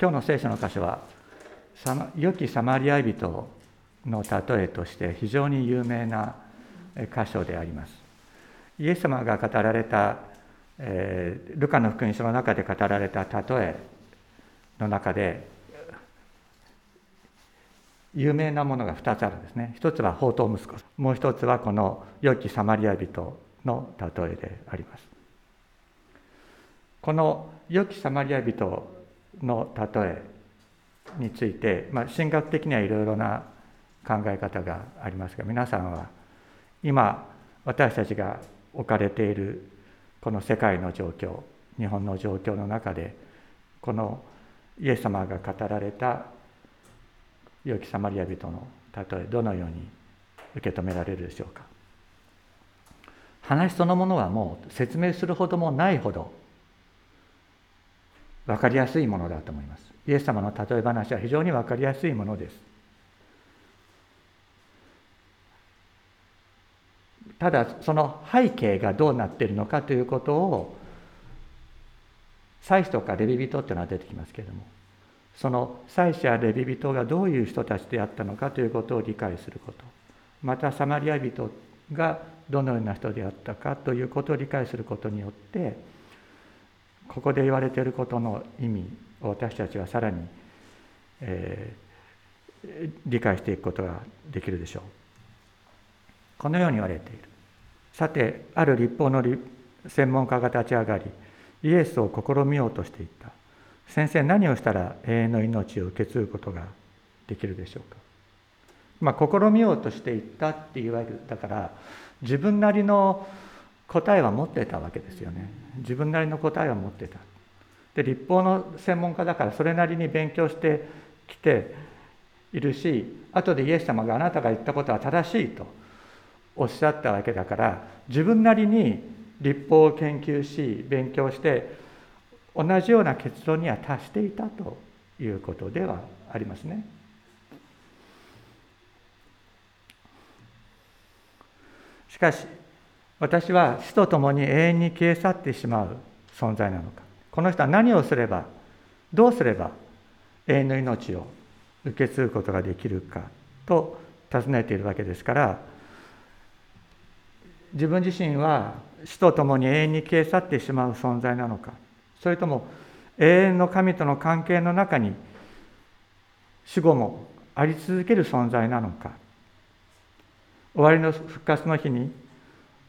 今日の聖書の箇所は良きサマリア人の例えとして非常に有名な箇所であります。イエス様が語られた、ルカの福音書の中で語られた例えの中で有名なものが2つあるんですね。一つは放蕩息子、もう一つはこの良きサマリア人の例えであります。この良きサマリア人の例えについて、神学的にはいろいろな考え方がありますが、皆さんは今私たちが置かれているこの世界の状況、日本の状況の中で、このイエス様が語られた良きサマリア人の例え、どのように受け止められるでしょうか。話そのものはもう説明するほどもないほど分かりやすいものだと思います。イエス様の例え話は非常に分かりやすいものです。ただその背景がどうなっているのかということを、祭司とかレビ人というのは出てきますけれども、その祭司やレビ人がどういう人たちであったのかということを理解すること、またサマリア人がどのような人であったかということを理解することによって、ここで言われていることの意味を私たちはさらに、理解していくことができるでしょう。このように言われている。さて、ある律法の専門家が立ち上がり、イエスを試みようとしていった。先生、何をしたら永遠の命を受け継ぐことができるでしょうか。試みようとしていったっていわゆる、だから自分なりの答えは持ってたわけですよね。自分なりの答えは持ってた。で、律法の専門家だからそれなりに勉強してきているし、後でイエス様があなたが言ったことは正しいとおっしゃったわけだから、自分なりに律法を研究し勉強して同じような結論には達していたということではありますね。しかし私は死とともに永遠に消え去ってしまう存在なのか、この人は何をすれば、どうすれば永遠の命を受け継ぐことができるかと尋ねているわけですから、自分自身は死とともに永遠に消え去ってしまう存在なのか、それとも永遠の神との関係の中に死後もあり続ける存在なのか、終わりの復活の日に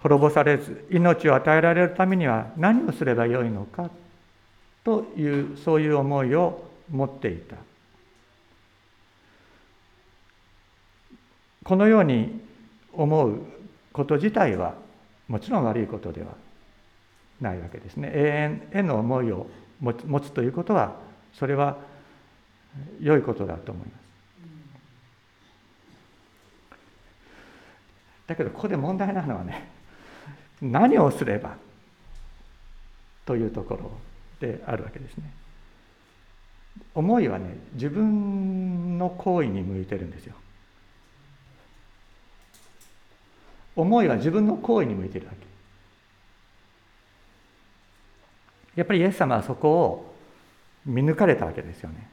滅ぼされず命を与えられるためには何をすればよいのかという、そういう思いを持っていた。このように思うこと自体はもちろん悪いことではないわけですね。永遠への思いを持つということは、それは良いことだと思います。だけどここで問題なのはね、何をすればというところであるわけですね。思いはね、自分の行為に向いてるんですよ。思いは自分の行為に向いているわけ。やっぱりイエス様はそこを見抜かれたわけですよね。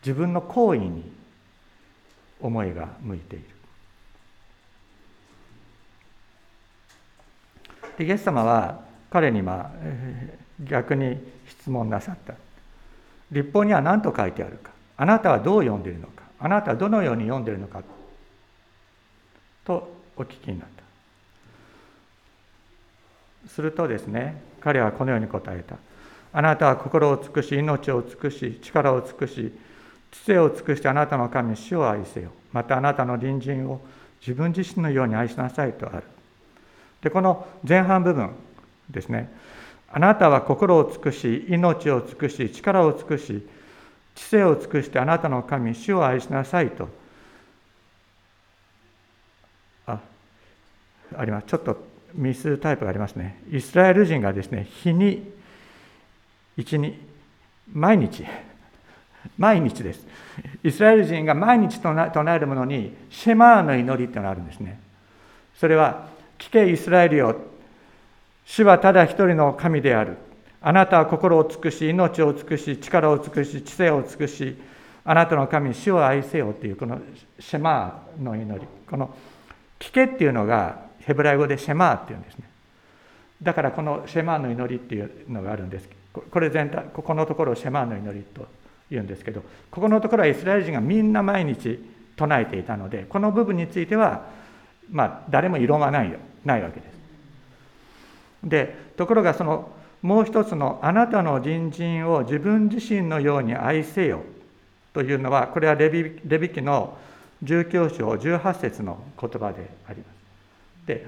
自分の行為に思いが向いている。で、イエス様は彼に逆に質問なさった。律法には何と書いてあるか。あなたはどう読んでいるのか。あなたはどのように読んでいるのか。とお聞きになった。するとですね、彼はこのように答えた。あなたは心を尽くし、命を尽くし、力を尽くし、知性を尽くしてあなたの神主を愛せよ。またあなたの隣人を自分自身のように愛しなさいとある。で、この前半部分ですね。あなたは心を尽くし、命を尽くし、力を尽くし、知性を尽くしてあなたの神主を愛しなさいとあります。ちょっとミスタイプがありますね。イスラエル人がですね、毎日です。イスラエル人が毎日唱えるものにシェマーの祈りというのがあるんですね。それは、聞けイスラエルよ、主はただ一人の神である。あなたは心を尽くし、命を尽くし、力を尽くし、知性を尽くし、あなたの神、主を愛せよというこのシェマーの祈り、この聞けっていうのがヘブライ語でシェマーっていうんですね。だからこのシェマーの祈りっていうのがあるんです。これ全体、ここのところをシェマーの祈りと言うんですけど、ここのところはイスラエル人がみんな毎日唱えていたので、この部分については誰も異論はないわけです。で、ところがそのもう一つのあなたの隣人を自分自身のように愛せよというのは、これはレビ記の19章18節の言葉であります。で、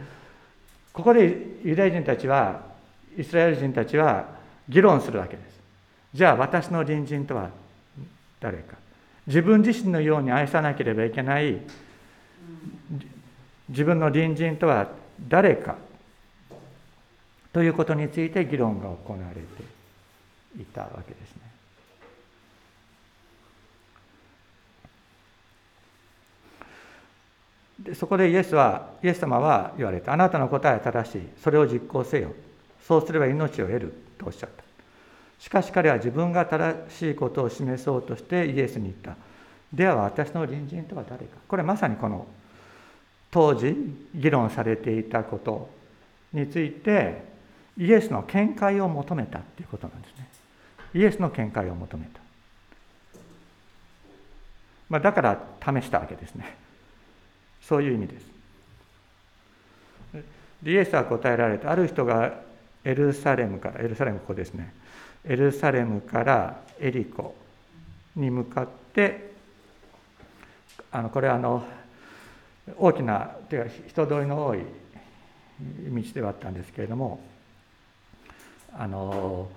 ここでイスラエル人たちは議論するわけです。じゃあ私の隣人とは誰か、自分自身のように愛さなければいけない自分の隣人とは誰かということについて議論が行われていたわけですね。で、そこでイエス様は言われた。あなたの答えは正しい。それを実行せよ。そうすれば命を得るとおっしゃった。しかし彼は自分が正しいことを示そうとしてイエスに言った。では私の隣人とは誰か。これまさにこの当時議論されていたことについてイエスの見解を求めたということなんですね。イエスの見解を求めた。だから試したわけですね。そういう意味です。イエスは答えられた。ある人がエルサレムからエリコに向かって、これは大きな人通りの多い道ではあったんですけれども、下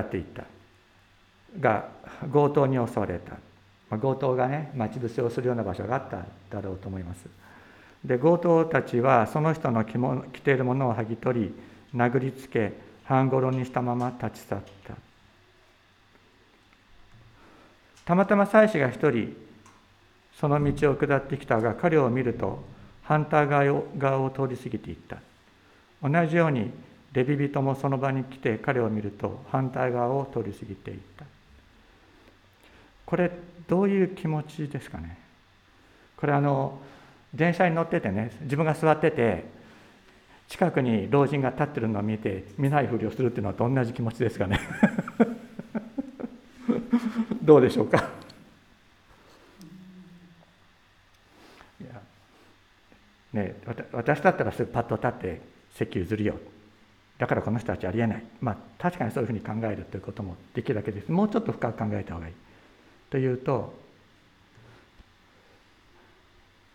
っていったが強盗に襲われた。強盗が待ち伏せをするような場所があっただろうと思います。で、強盗たちはその人の着ているものを剥ぎ取り、殴りつけ、半殺にしたまま立ち去った。たまたま祭司が一人その道を下ってきたが、彼を見ると反対側を通り過ぎていった。同じようにレビ人もその場に来て彼を見ると反対側を通り過ぎていった。これどういう気持ちですかね。これ電車に乗ってて自分が座ってて近くに老人が立ってるのを見て見ないふりをするっていうのと同じ気持ちですかね。どうでしょうか。私だったらすぐパッと立って席譲るよ。だからこの人たちありえない。確かにそういうふうに考えるということもできるだけです。もうちょっと深く考えた方がいい。というと、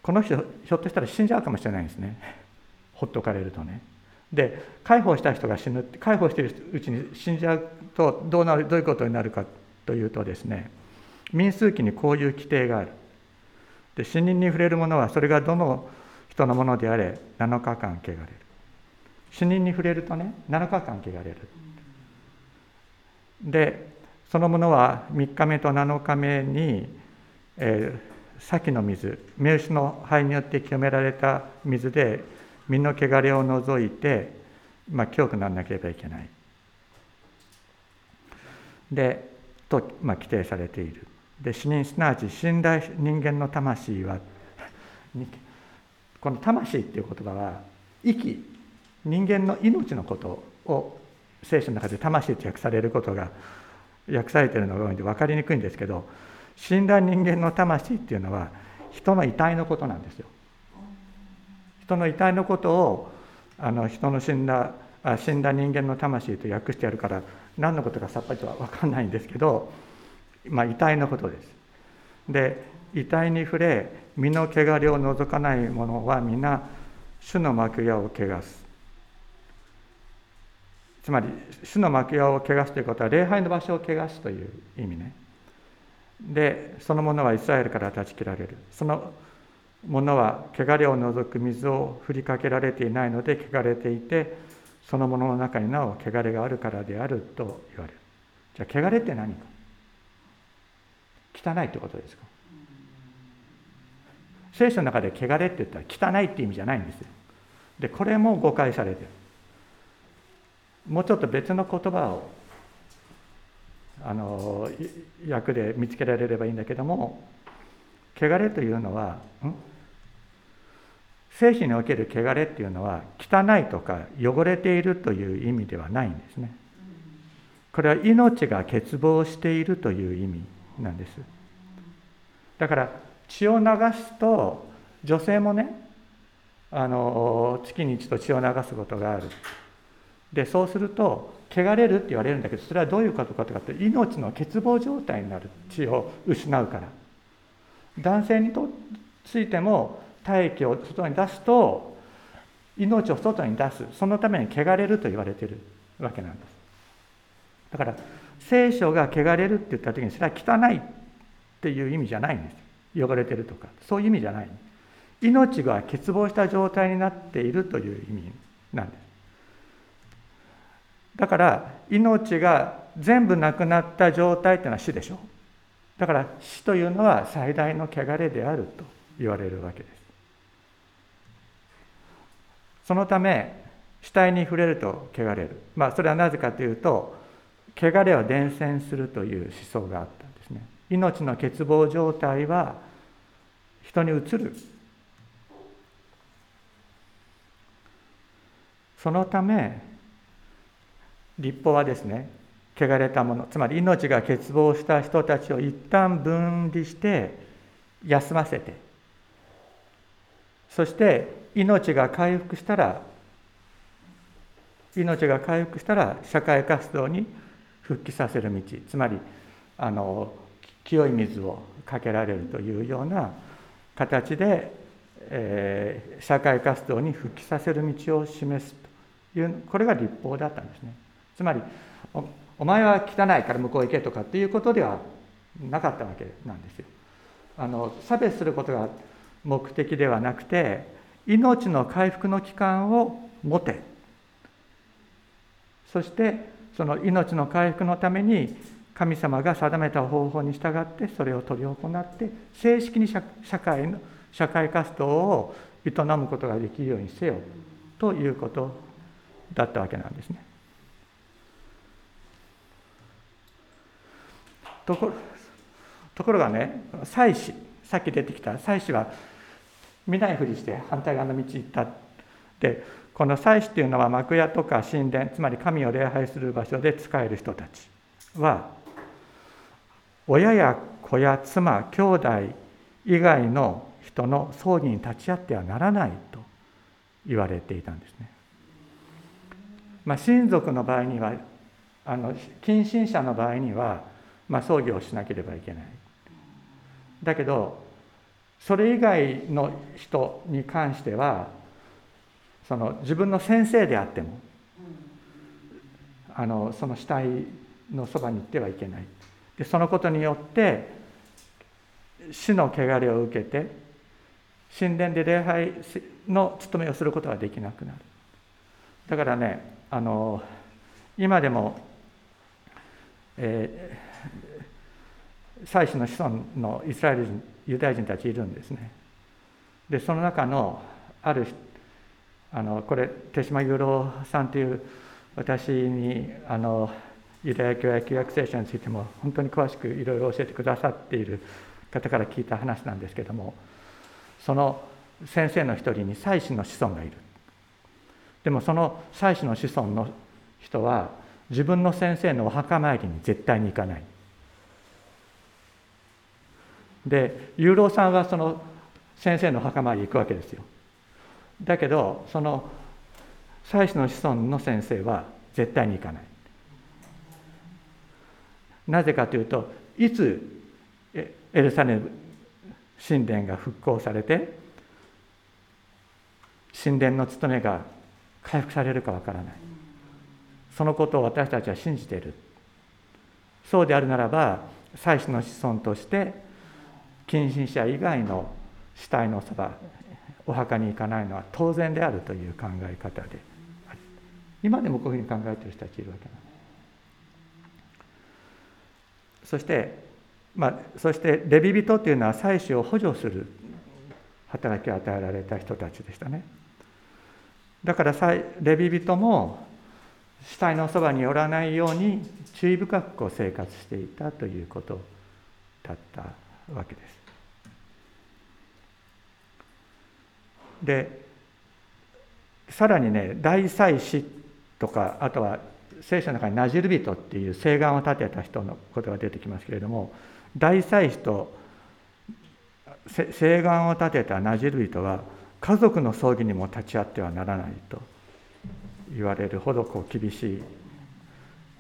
この人ひょっとしたら死んじゃうかもしれないんですね。ほっとかれるとで、解放した人が死ぬって解放しているうちに死んじゃうとどういうことになるかというと民数記にこういう規定がある。で、死人に触れるものはそれがどの人のものであれ7日間汚れる。死人に触れると7日間汚れる。で、そのものは3日目と7日目に、先の水、目牛の灰によって清められた水で身の汚れを除いて、清くならなければいけない規定されている。で、死人すなわち死んだ人間の魂はこの魂っていう言葉は人間の命のことを聖書の中で魂と訳されることが訳されているのが多いので分かりにくいんですけど、死んだ人間の魂っていうのは人の遺体のことなんですよ。人の遺体のことを人の死んだ人間の魂と訳してやるから何のことかさっぱりとは分かんないんですけど、遺体のことです。で、遺体に触れ身の汚れを除かないものは皆主の幕屋を汚す。つまり主の幕屋を汚すということは礼拝の場所を汚すという意味で、そのものはイスラエルから断ち切られる。そのものは汚れを除く水を振りかけられていないので汚れていて、そのものの中になお汚れがあるからであると言われる。じゃあ汚れって何か。汚いってことですか。聖書の中で汚れって言ったら汚いって意味じゃないんですよ。で、これも誤解されている。もうちょっと別の言葉を訳で見つけられればいいんだけども、穢れというのは、聖書における穢れっていうのは汚いとか汚れているという意味ではないんですね。これは命が欠乏しているという意味なんです。だから血を流すと、女性もね、月に一度血を流すことがある。でそうすると穢れるって言われるんだけど、それはどういうことかというと、命の欠乏状態になる、血を失うから。男性についても体液を外に出すと、命を外に出す、そのために穢れると言われているわけなんです。だから聖書が穢れるって言った時に、それは汚いっていう意味じゃないんですよ。汚れてるとかそういう意味じゃない。命が欠乏した状態になっているという意味なんです。だから命が全部なくなった状態というのは死でしょ。だから死というのは最大の穢れであると言われるわけです。そのため死体に触れると穢れる。それはなぜかというと、穢れを伝染するという思想があったんですね。命の欠乏状態は人に移る。そのため律法はですね、穢れたもの、つまり命が欠乏した人たちを一旦分離して休ませて、そして命が回復したら社会活動に復帰させる道、つまり清い水をかけられるというような形で、社会活動に復帰させる道を示すという、これが律法だったんですね。つまり、お前は汚いから向こう行けとかっていうことではなかったわけなんですよ。差別することが目的ではなくて、命の回復の期間を持て、そしてその命の回復のために神様が定めた方法に従ってそれを取り行って正式に社会活動を営むことができるようにせよということだったわけなんですね。ところがね、祭司、さっき出てきた祭司は見ないふりして反対側の道行った。で、この祭司というのは幕屋とか神殿、つまり神を礼拝する場所で仕える人たちは、親や子や妻、兄弟以外の人の葬儀に立ち会ってはならないと言われていたんですね。親族の場合には、近親者の場合には、葬儀をしなければいけない。だけどそれ以外の人に関しては、その自分の先生であってもその死体のそばに行ってはいけない。でそのことによって死の穢れを受けて、神殿で礼拝の務めをすることはできなくなる。だからね、今でも、祭司の子孫のイスラエル人、ユダヤ人たちいるんですね。でその中のあるこれ手島裕郎さんという、私にユダヤ教や旧約聖書についても本当に詳しくいろいろ教えてくださっている方から聞いた話なんですけども、その先生の一人に祭司の子孫がいる。でもその祭司の子孫の人は自分の先生のお墓参りに絶対に行かない。でユ郎さんはその先生の墓参りに行くわけですよ。だけどその祭司の子孫の先生は絶対に行かない。なぜかというと、いつエルサレム神殿が復興されて神殿の務めが回復されるかわからない。そのことを私たちは信じている。そうであるならば、祭司の子孫として近親者以外の死体のそば、お墓に行かないのは当然であるという考え方で、今でもこういうふうに考えている人たちいるわけなんです。そしてレビ人というのは祭司を補助する働きを与えられた人たちでしたね。だからレビ人も死体のそばに寄らないように注意深く生活していたということだったわけです。で、さらにね、大祭司とか、あとは聖書の中にナジル人っていう誓願を立てた人のことが出てきますけれども、大祭司と誓願を立てたナジル人は家族の葬儀にも立ち会ってはならないと言われるほど厳しい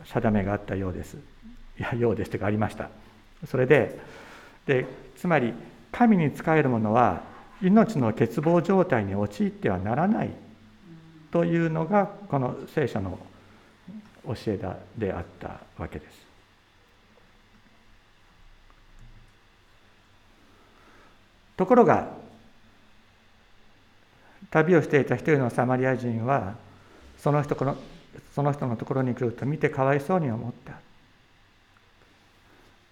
定めがあったようです。いや、ようですというかありました。それで、つまり神に仕える者は命の欠乏状態に陥ってはならないというのがこの聖書の教えであったわけです。ところが、旅をしていた一人のサマリア人はその人のところに来ると見てかわいそうに思った。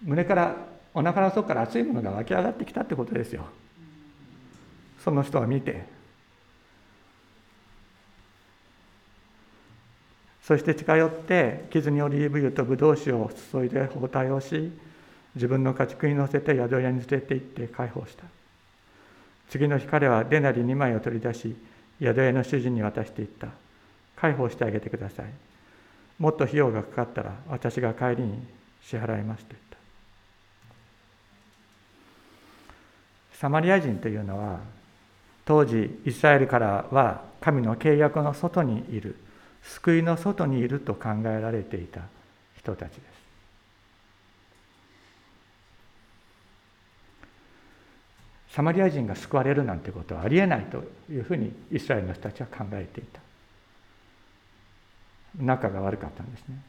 胸からお腹の底から熱いものが湧き上がってきたってことですよ。その人を見て、そして近寄って傷にオリーブ油とブドウ酒を注いで包帯をし、自分の家畜に乗せて宿屋に連れて行って解放した。次の日、彼はデナリ2枚を取り出し、宿屋の主人に渡していった。解放してあげてください。もっと費用がかかったら私が帰りに支払いますと言った。サマリア人というのは、当時イスラエルからは神の契約の外にいる、救いの外にいると考えられていた人たちです。サマリア人が救われるなんてことはありえないというふうにイスラエルの人たちは考えていた。仲が悪かったんですね。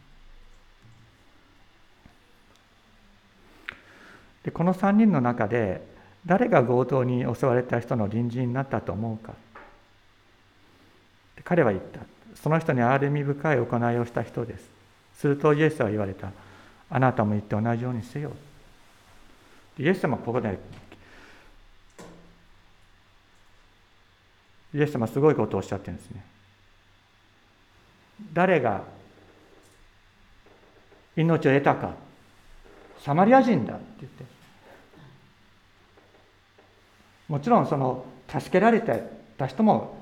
で、この3人の中で誰が強盗に襲われた人の隣人になったと思うか。彼は言った。その人に憐れみ深い行いをした人です。するとイエスは言われた。あなたも言って同じようにせよ。イエス様はここで、イエス様はすごいことをおっしゃってるんですね。誰が命を得たか、サマリア人だって言って。もちろんその助けられた人も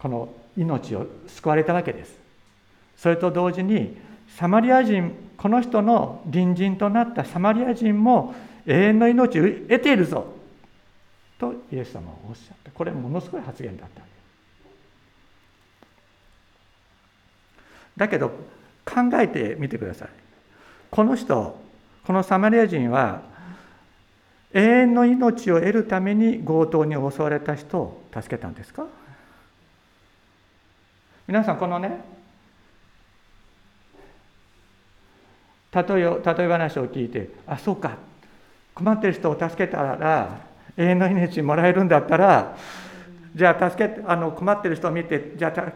この命を救われたわけです。それと同時にサマリア人、この人の隣人となったサマリア人も永遠の命を得ているぞとイエス様はおっしゃった。これものすごい発言だった。だけど考えてみてください。このサマリア人は永遠の命を得るために強盗に襲われた人を助けたんですか？皆さん、このね、例え話を聞いて、あ、そうか、困ってる人を助けたら永遠の命もらえるんだったら、じゃあ困ってる人を見て、じゃあ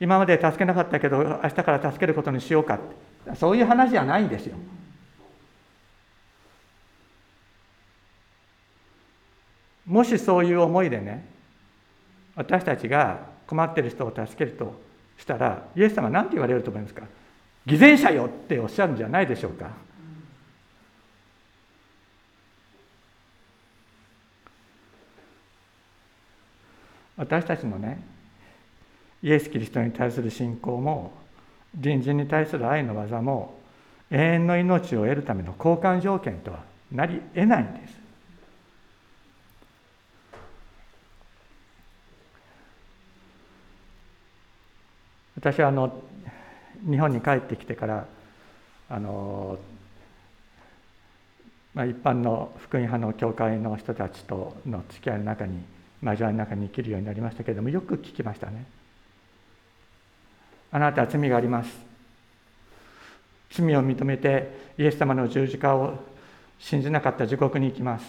今まで助けなかったけど明日から助けることにしようか、そういう話じゃないんですよ。もしそういう思いでね、私たちが困ってる人を助けるとしたら、イエス様は何て言われると思いますか？偽善者よっておっしゃるんじゃないでしょうか。私たちのね、イエス・キリストに対する信仰も隣人に対する愛の技も永遠の命を得るための交換条件とはなり得ないんです。私は日本に帰ってきてから一般の福音派の教会の人たちとの付き合いの中に、交わりの中に生きるようになりましたけれども、よく聞きましたね。あなたは罪があります。罪を認めてイエス様の十字架を信じなかった地獄に行きます。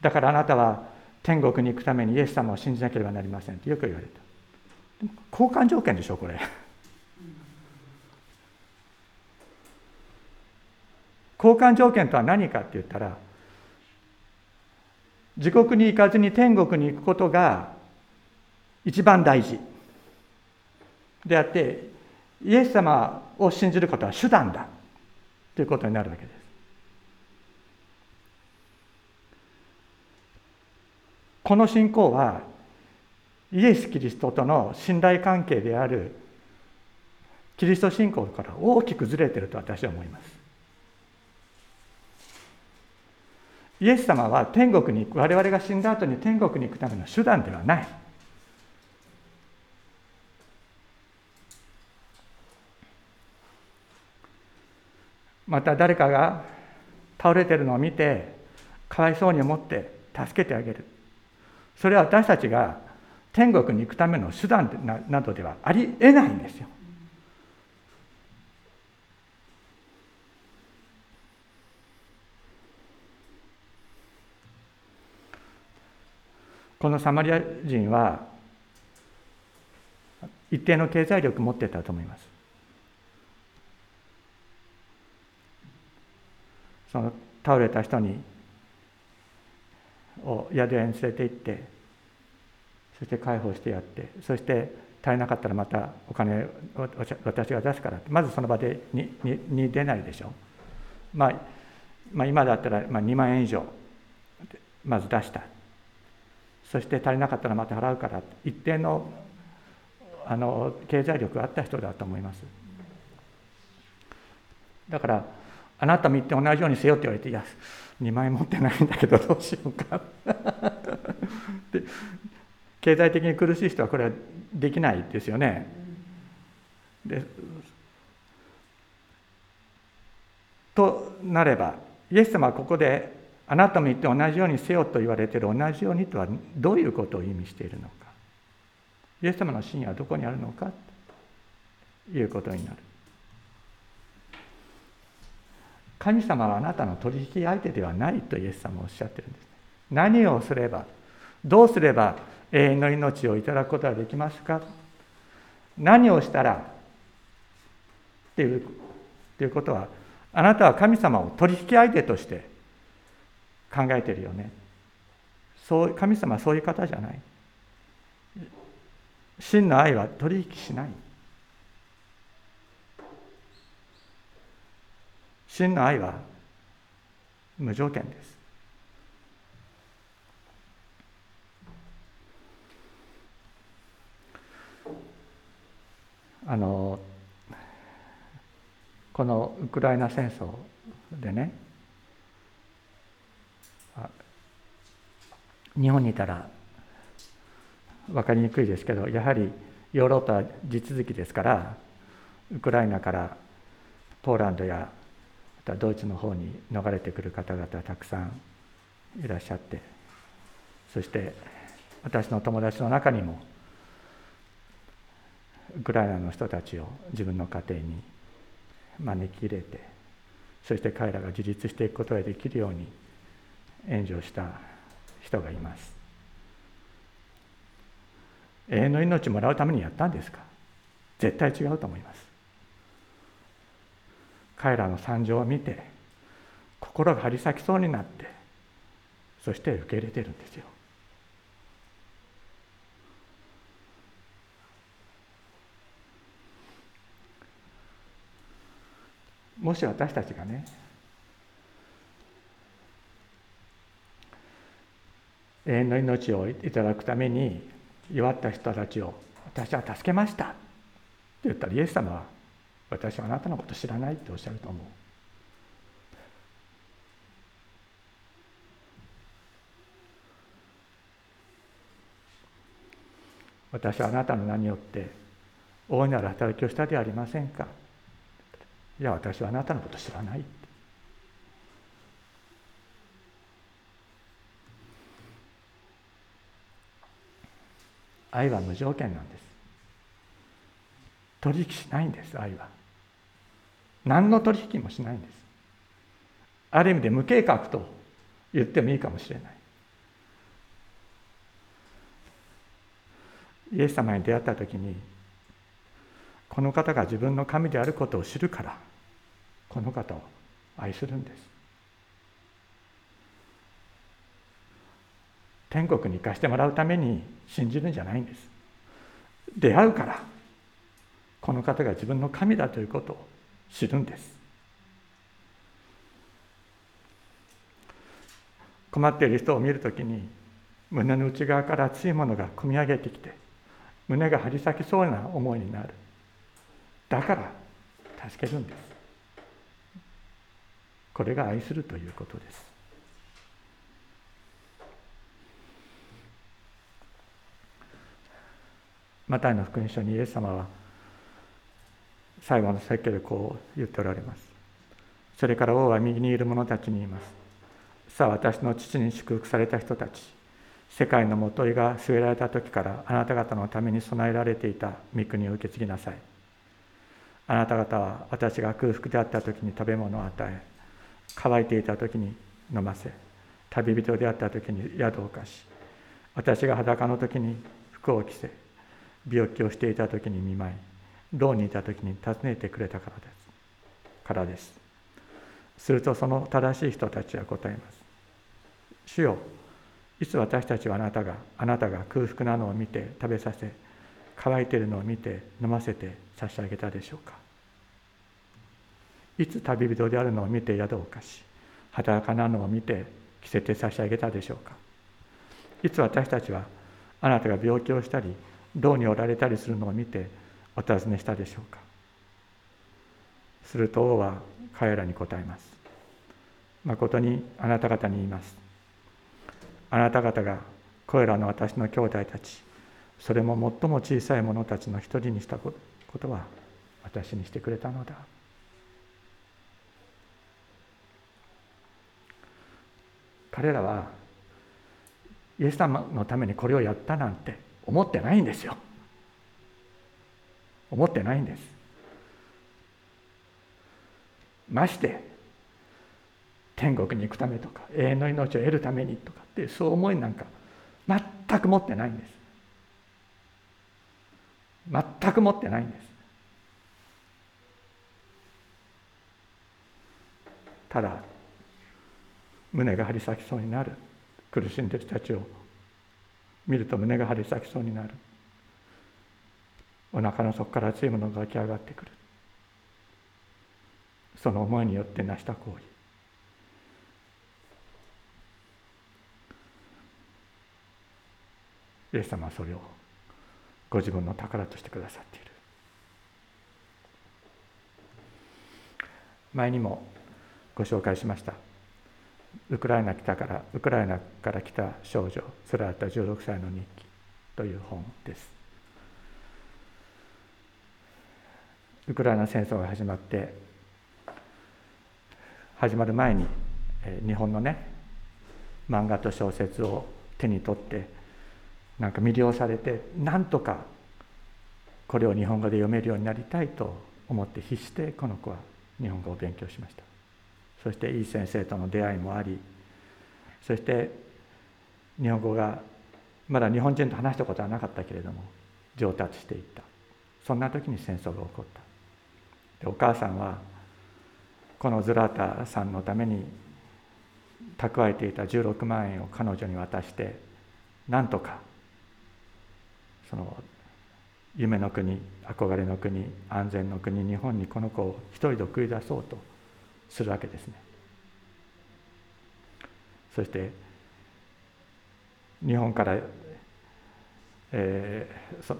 だからあなたは天国に行くためにイエス様を信じなければなりませんってよく言われた。交換条件でしょ、これ。交換条件とは何かって言ったら、地獄に行かずに天国に行くことが一番大事。であって、イエス様を信じることは手段だということになるわけです。この信仰はイエス・キリストとの信頼関係であるキリスト信仰から大きくずれていると私は思います。イエス様は天国に行く、我々が死んだ後に天国に行くための手段ではない。また誰かが倒れているのを見てかわいそうに思って助けてあげる、それは私たちが天国に行くための手段などではありえないんですよ。このサマリア人は一定の経済力を持っていたと思います。その倒れた人を宿屋に連れて行って、そして介抱してやって、そして足りなかったらまたお金を私が出すからって、まずその場でに出ないでしょ。まあ、今だったら2万円以上まず出した、そして足りなかったらまた払うから、一定の経済力があった人だと思います。だからあなたも言って同じようにせよって言われて、いや2万円持ってないんだけどどうしようかで、経済的に苦しい人はこれはできないですよね。でとなれば、イエス様はここであなたも言って同じようにせよと言われている同じようにとはどういうことを意味しているのか、イエス様の真意はどこにあるのかということになる。神様はあなたの取引相手ではないとイエス様はおっしゃっているんです。何をすれば、どうすれば永遠の命をいただくことができますか、何をしたらっていうことは、あなたは神様を取引相手として考えているよね。そう、神様はそういう方じゃない。真の愛は取引しない。真の愛は無条件です。このウクライナ戦争でね、日本にいたら分かりにくいですけど、やはりヨーロッパは地続きですから、ウクライナからポーランドやドイツの方に逃れてくる方々たくさんいらっしゃって、そして私の友達の中にもウクライナの人たちを自分の家庭に招き入れて、そして彼らが自立していくことができるように援助した人がいます。永遠の命をもらうためにやったんですか？絶対違うと思います。彼らの惨状を見て心が張り裂きそうになって、そして受け入れているんですよ。もし私たちがね、永遠の命をいただくために弱った人たちを私は助けましたって言ったら、イエス様は私はあなたのこと知らないっておっしゃると思う。私はあなたの名によって大いなる働きをしたではありませんか。いや、私はあなたのこと知らない。愛は無条件なんです。取引しないんです。愛は何の取引もしないんです。ある意味で無計画と言ってもいいかもしれない。イエス様に出会った時に、この方が自分の神であることを知るから、この方を愛するんです。天国に行かしてもらうために信じるんじゃないんです。出会うからこの方が自分の神だということを知るんです。困っている人を見るときに、胸の内側から熱いものがこみ上げてきて、胸が張り裂けそうな思いになる。だから助けるんです。これが愛するということです。マタイの福音書にイエス様は最後の説教でこう言っておられます。それから王は右にいる者たちに言います。さあ、私の父に祝福された人たち、世界のもといが据えられた時からあなた方のために備えられていた御国を受け継ぎなさい。あなた方は私が空腹であった時に食べ物を与え、乾いていた時に飲ませ、旅人であった時に宿を貸し、私が裸の時に服を着せ、病気をしていた時に見舞い、牢にいた時に訪ねてくれたからです。するとその正しい人たちは答えます。主よ、いつ私たちはあなたが空腹なのを見て食べさせ、乾いているのを見て飲ませて差し上げたでしょうか。いつ旅人であるのを見て宿を貸し、裸なのを見て着せて差し上げたでしょうか。いつ私たちはあなたが病気をしたり牢におられたりするのを見てお尋ねしたでしょうか。すると王は彼らに答えます。誠にあなた方に言います。あなた方がこれらの私の兄弟たち、それも最も小さい者たちの一人にしたことは私にしてくれたのだ。彼らはイエス様のためにこれをやったなんて思ってないんですよ。思ってないんです。まして天国に行くためとか永遠の命を得るためにとかって、そう思いなんか全く持ってないんです。全く持ってないんです。ただ胸が張り裂きそうになる。苦しんでいる人たちを見ると胸が張り裂きそうになる。お腹の底から熱いものが湧き上がってくる。その思いによって成した行為。イエス様はそれをご自分の宝としてくださっている。前にもご紹介しました。ウクライナから来た少女、それあった16歳の日記という本です。ウクライナ戦争が始まる前に、日本のね、漫画と小説を手に取ってなんか魅了されて、なんとかこれを日本語で読めるようになりたいと思って必死でこの子は日本語を勉強しました。そしていい先生との出会いもあり、そして日本語がまだ日本人と話したことはなかったけれども上達していった。そんな時に戦争が起こった。で、お母さんはこのズラータさんのために蓄えていた16万円を彼女に渡して、なんとかその夢の国、憧れの国、安全の国、日本にこの子を一人で送り出そうとするわけですね。そして日本から、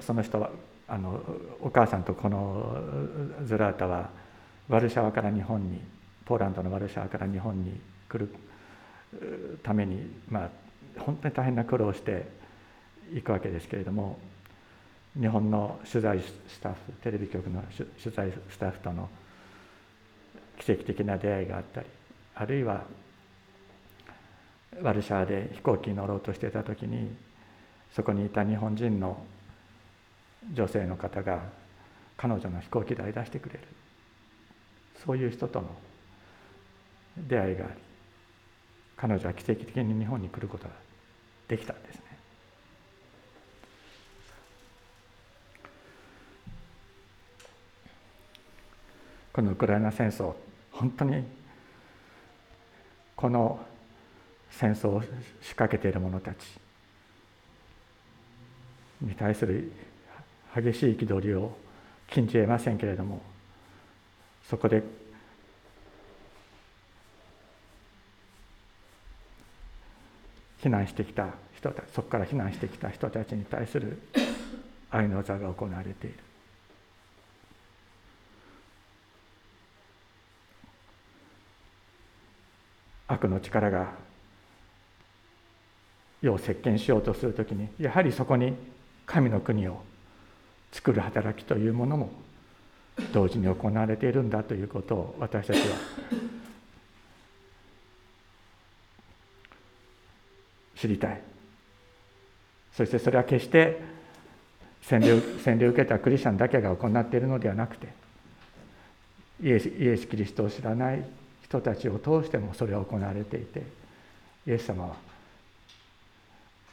その人はお母さんとこのズラータはワルシャワから日本に、ポーランドのワルシャワから日本に来るために、本当に大変な苦労をしていくわけですけれども、日本の取材スタッフ、テレビ局の取材スタッフとの奇跡的な出会いがあったり、あるいはワルシャワで飛行機に乗ろうとしていた時に、そこにいた日本人の女性の方が彼女の飛行機代出してくれる、そういう人との出会いがあり、彼女は奇跡的に日本に来ることができたんですね。このウクライナ戦争、本当にこの戦争を仕掛けている者たちに対する激しい憤りを禁じえませんけれども、そこで避難してきた人たち、そこから避難してきた人たちに対する愛の座が行われている。悪の力が世を席巻しようとするときに、やはりそこに神の国を作る働きというものも同時に行われているんだということを、私たちは知りたい。そしてそれは決して洗礼を受けたクリスチャンだけが行っているのではなくて、イエス・キリストを知らない人たちを通してもそれは行われていて、イエス様は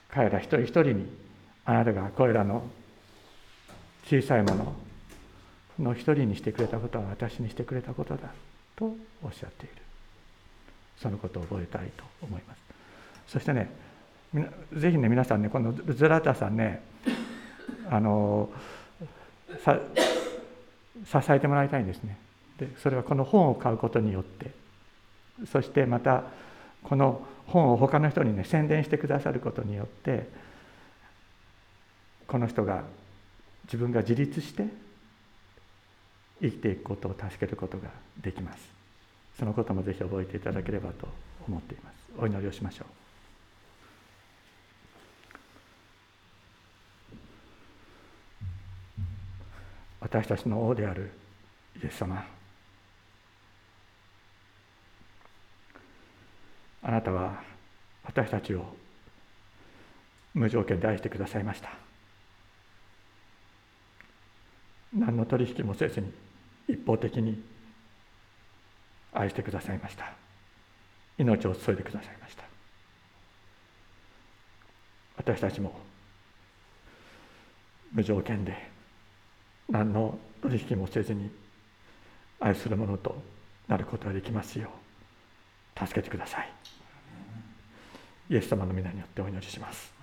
彼ら一人一人に、あなたがこれらの小さいものの一人にしてくれたことは私にしてくれたことだとおっしゃっている。そのことを覚えたいと思います。そしてね、ぜひね、皆さんね、このズラタさんね、支えてもらいたいんですね。でそれはこの本を買うことによって、そしてまたこの本を他の人にね宣伝してくださることによって、この人が自分が自立して生きていくことを助けることができます。そのこともぜひ覚えていただければと思っています。お祈りをしましょう。私たちの王であるイエス様、あなたは私たちを無条件で愛してくださいました。何の取引もせずに一方的に愛してくださいました。命を注いでくださいました。私たちも無条件で何の取引もせずに愛するものとなることができますよう助けてください。イエス様の皆によってお祈りします。